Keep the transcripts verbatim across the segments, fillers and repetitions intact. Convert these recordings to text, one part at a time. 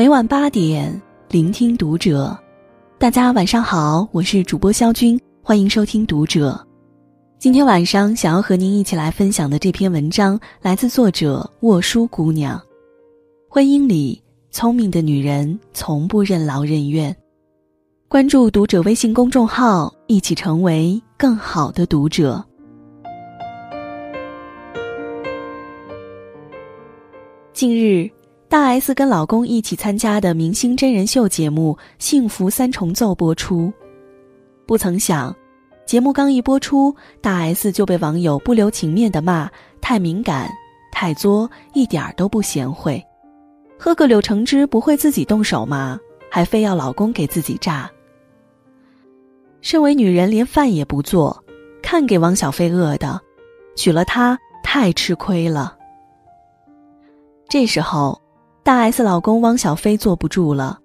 每晚八点，聆听读者。大家晚上好，我是主播肖军，欢迎收听读者。今天晚上想要和您一起来分享的这篇文章，来自作者沃书姑娘。婚姻里，聪明的女人从不任劳任怨。关注读者微信公众号，一起成为更好的读者。近日，大 S 跟老公一起参加的明星真人秀节目《幸福三重奏》播出，不曾想，节目刚一播出，大 S 就被网友不留情面地骂太敏感、太作，一点儿都不贤惠。喝个柳橙汁不会自己动手吗？还非要老公给自己榨。身为女人，连饭也不做，看给王小飞饿的，娶了她太吃亏了。这时候，大 S 老公汪小菲坐不住了，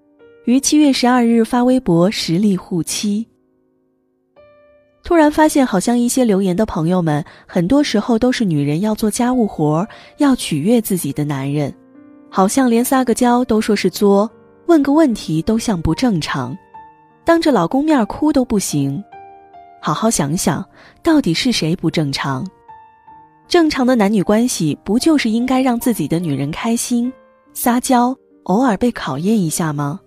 于七月十二日发微博实力护妻。突然发现，好像一些留言的朋友们，很多时候都是女人要做家务活，要取悦自己的男人，好像连撒个娇都说是作，问个问题都像不正常，当着老公面哭都不行。好好想想，到底是谁不正常？正常的男女关系，不就是应该让自己的女人开心？撒娇偶尔被考验一下吗？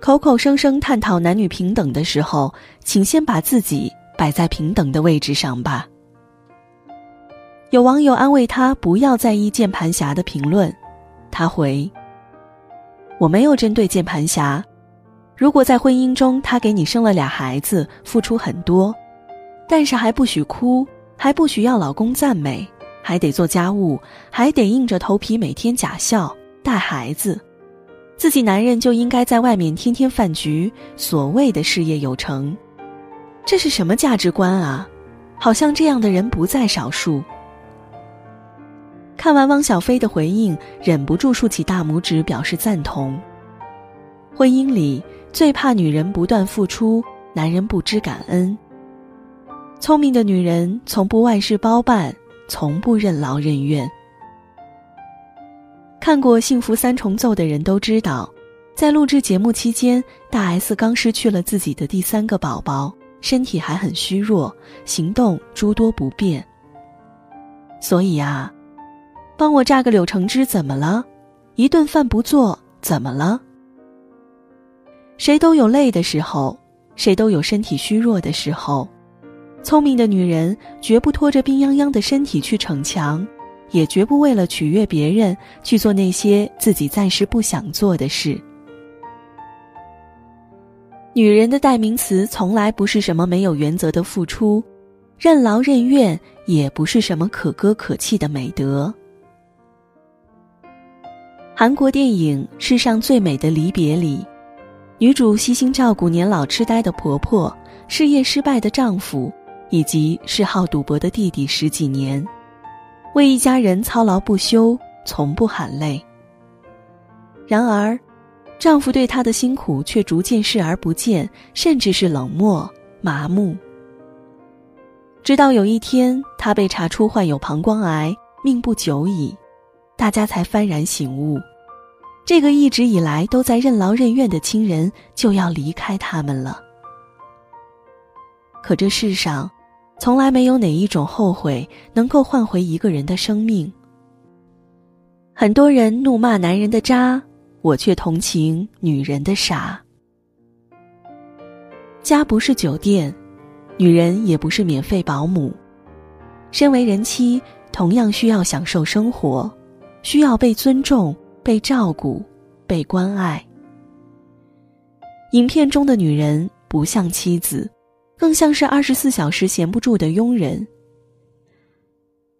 口口声声探讨男女平等的时候，请先把自己摆在平等的位置上吧。有网友安慰他不要在意键盘侠的评论，他回：我没有针对键盘侠，如果在婚姻中他给你生了俩孩子，付出很多，但是还不许哭，还不许要老公赞美，还得做家务，还得硬着头皮每天假笑带孩子，自己男人就应该在外面天天饭局，所谓的事业有成。这是什么价值观啊？好像这样的人不在少数。看完汪小菲的回应，忍不住竖起大拇指表示赞同。婚姻里最怕女人不断付出，男人不知感恩。聪明的女人从不万事包办，从不任劳任怨。看过《幸福三重奏》的人都知道，在录制节目期间，大 S 刚失去了自己的第三个宝宝，身体还很虚弱，行动诸多不便。所以啊，帮我榨个柳橙汁怎么了？一顿饭不做怎么了？谁都有累的时候，谁都有身体虚弱的时候。聪明的女人绝不拖着病殃殃的身体去逞强，也绝不为了取悦别人去做那些自己暂时不想做的事。女人的代名词从来不是什么没有原则的付出，任劳任怨也不是什么可歌可泣的美德。韩国电影《世上最美的离别》里，女主悉心照顾年老痴呆的婆婆，事业失败的丈夫，以及嗜好赌博的弟弟十几年，为一家人操劳不休，从不喊累。然而，丈夫对她的辛苦却逐渐视而不见，甚至是冷漠、麻木。直到有一天，她被查出患有膀胱癌，命不久矣，大家才幡然醒悟，这个一直以来都在任劳任怨的亲人就要离开他们了。可这世上从来没有哪一种后悔能够换回一个人的生命。很多人怒骂男人的渣，我却同情女人的傻。家不是酒店，女人也不是免费保姆。身为人妻，同样需要享受生活，需要被尊重、被照顾、被关爱。影片中的女人不像妻子，更像是二十四小时闲不住的佣人。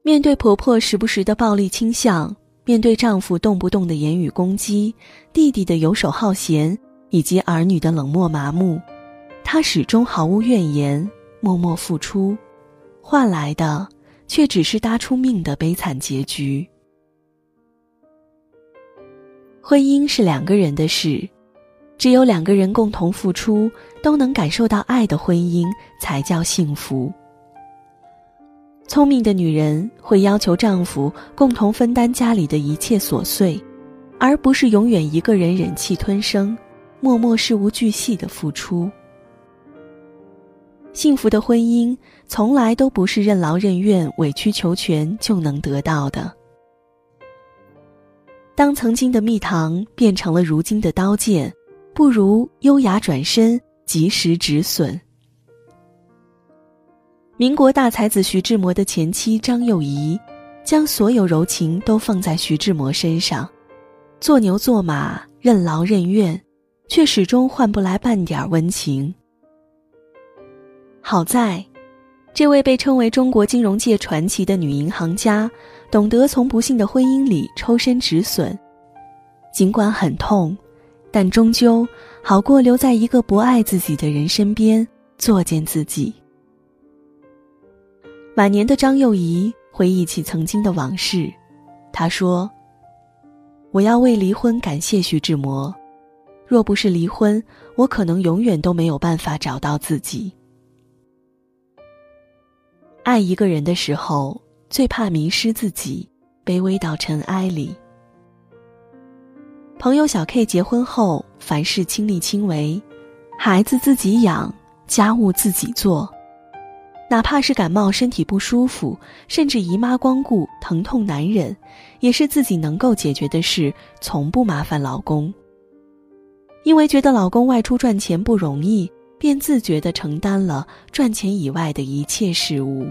面对婆婆时不时的暴力倾向，面对丈夫动不动的言语攻击，弟弟的游手好闲，以及儿女的冷漠麻木，她始终毫无怨言，默默付出，换来的却只是搭出命的悲惨结局。婚姻是两个人的事，只有两个人共同付出，都能感受到爱的婚姻才叫幸福。聪明的女人会要求丈夫共同分担家里的一切琐碎，而不是永远一个人忍气吞声，默默事无巨细的付出。幸福的婚姻从来都不是任劳任怨、委曲求全就能得到的。当曾经的蜜糖变成了如今的刀剑，不如优雅转身，及时止损。民国大才子徐志摩的前妻张幼仪，将所有柔情都放在徐志摩身上，做牛做马，任劳任怨，却始终换不来半点温情。好在，这位被称为中国金融界传奇的女银行家，懂得从不幸的婚姻里抽身止损，尽管很痛，但终究好过留在一个不爱自己的人身边，作践自己。晚年的张幼仪回忆起曾经的往事，她说：我要为离婚感谢徐志摩，若不是离婚，我可能永远都没有办法找到自己。爱一个人的时候，最怕迷失自己，卑微到尘埃里。朋友小 K 结婚后，凡事亲力亲为，孩子自己养，家务自己做，哪怕是感冒身体不舒服，甚至姨妈光顾疼痛难忍，也是自己能够解决的事，从不麻烦老公。因为觉得老公外出赚钱不容易，便自觉地承担了赚钱以外的一切事务。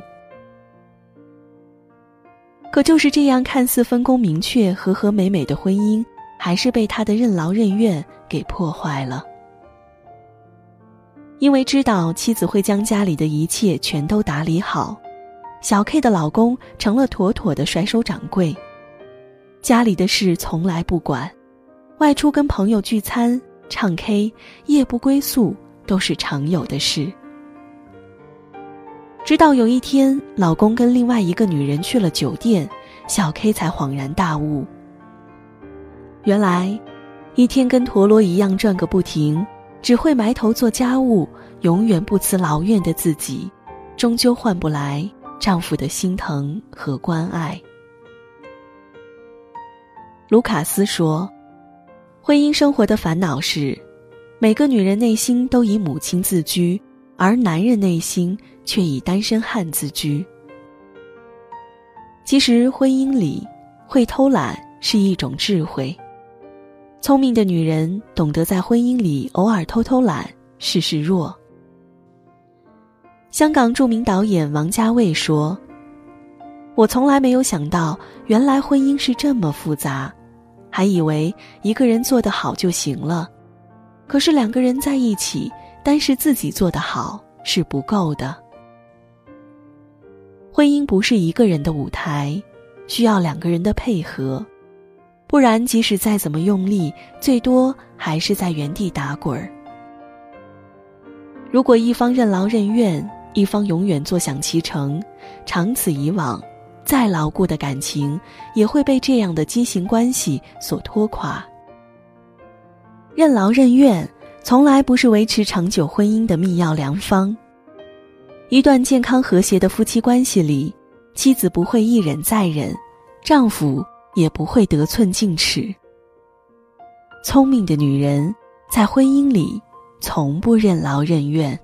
可就是这样看似分工明确、和和美美的婚姻，还是被他的任劳任怨给破坏了。因为知道妻子会将家里的一切全都打理好，小 K 的老公成了妥妥的甩手掌柜，家里的事从来不管，外出跟朋友聚餐、唱 K、夜不归宿都是常有的事。直到有一天，老公跟另外一个女人去了酒店，小 K 才恍然大悟。原来，一天跟陀螺一样转个不停，只会埋头做家务，永远不辞劳怨的自己，终究换不来丈夫的心疼和关爱。卢卡斯说，婚姻生活的烦恼是，每个女人内心都以母亲自居，而男人内心却以单身汉自居。其实婚姻里，会偷懒是一种智慧。聪明的女人懂得在婚姻里偶尔偷偷懒，示示弱。香港著名导演王家卫说，我从来没有想到，原来婚姻是这么复杂，还以为一个人做得好就行了。可是两个人在一起，单是自己做得好是不够的。婚姻不是一个人的舞台，需要两个人的配合，不然即使再怎么用力，最多还是在原地打滚。如果一方任劳任怨，一方永远坐享其成，长此以往，再牢固的感情也会被这样的畸形关系所拖垮。任劳任怨从来不是维持长久婚姻的秘药良方。一段健康和谐的夫妻关系里，妻子不会一忍再忍，丈夫也不会得寸进尺。聪明的女人在婚姻里从不任劳任怨。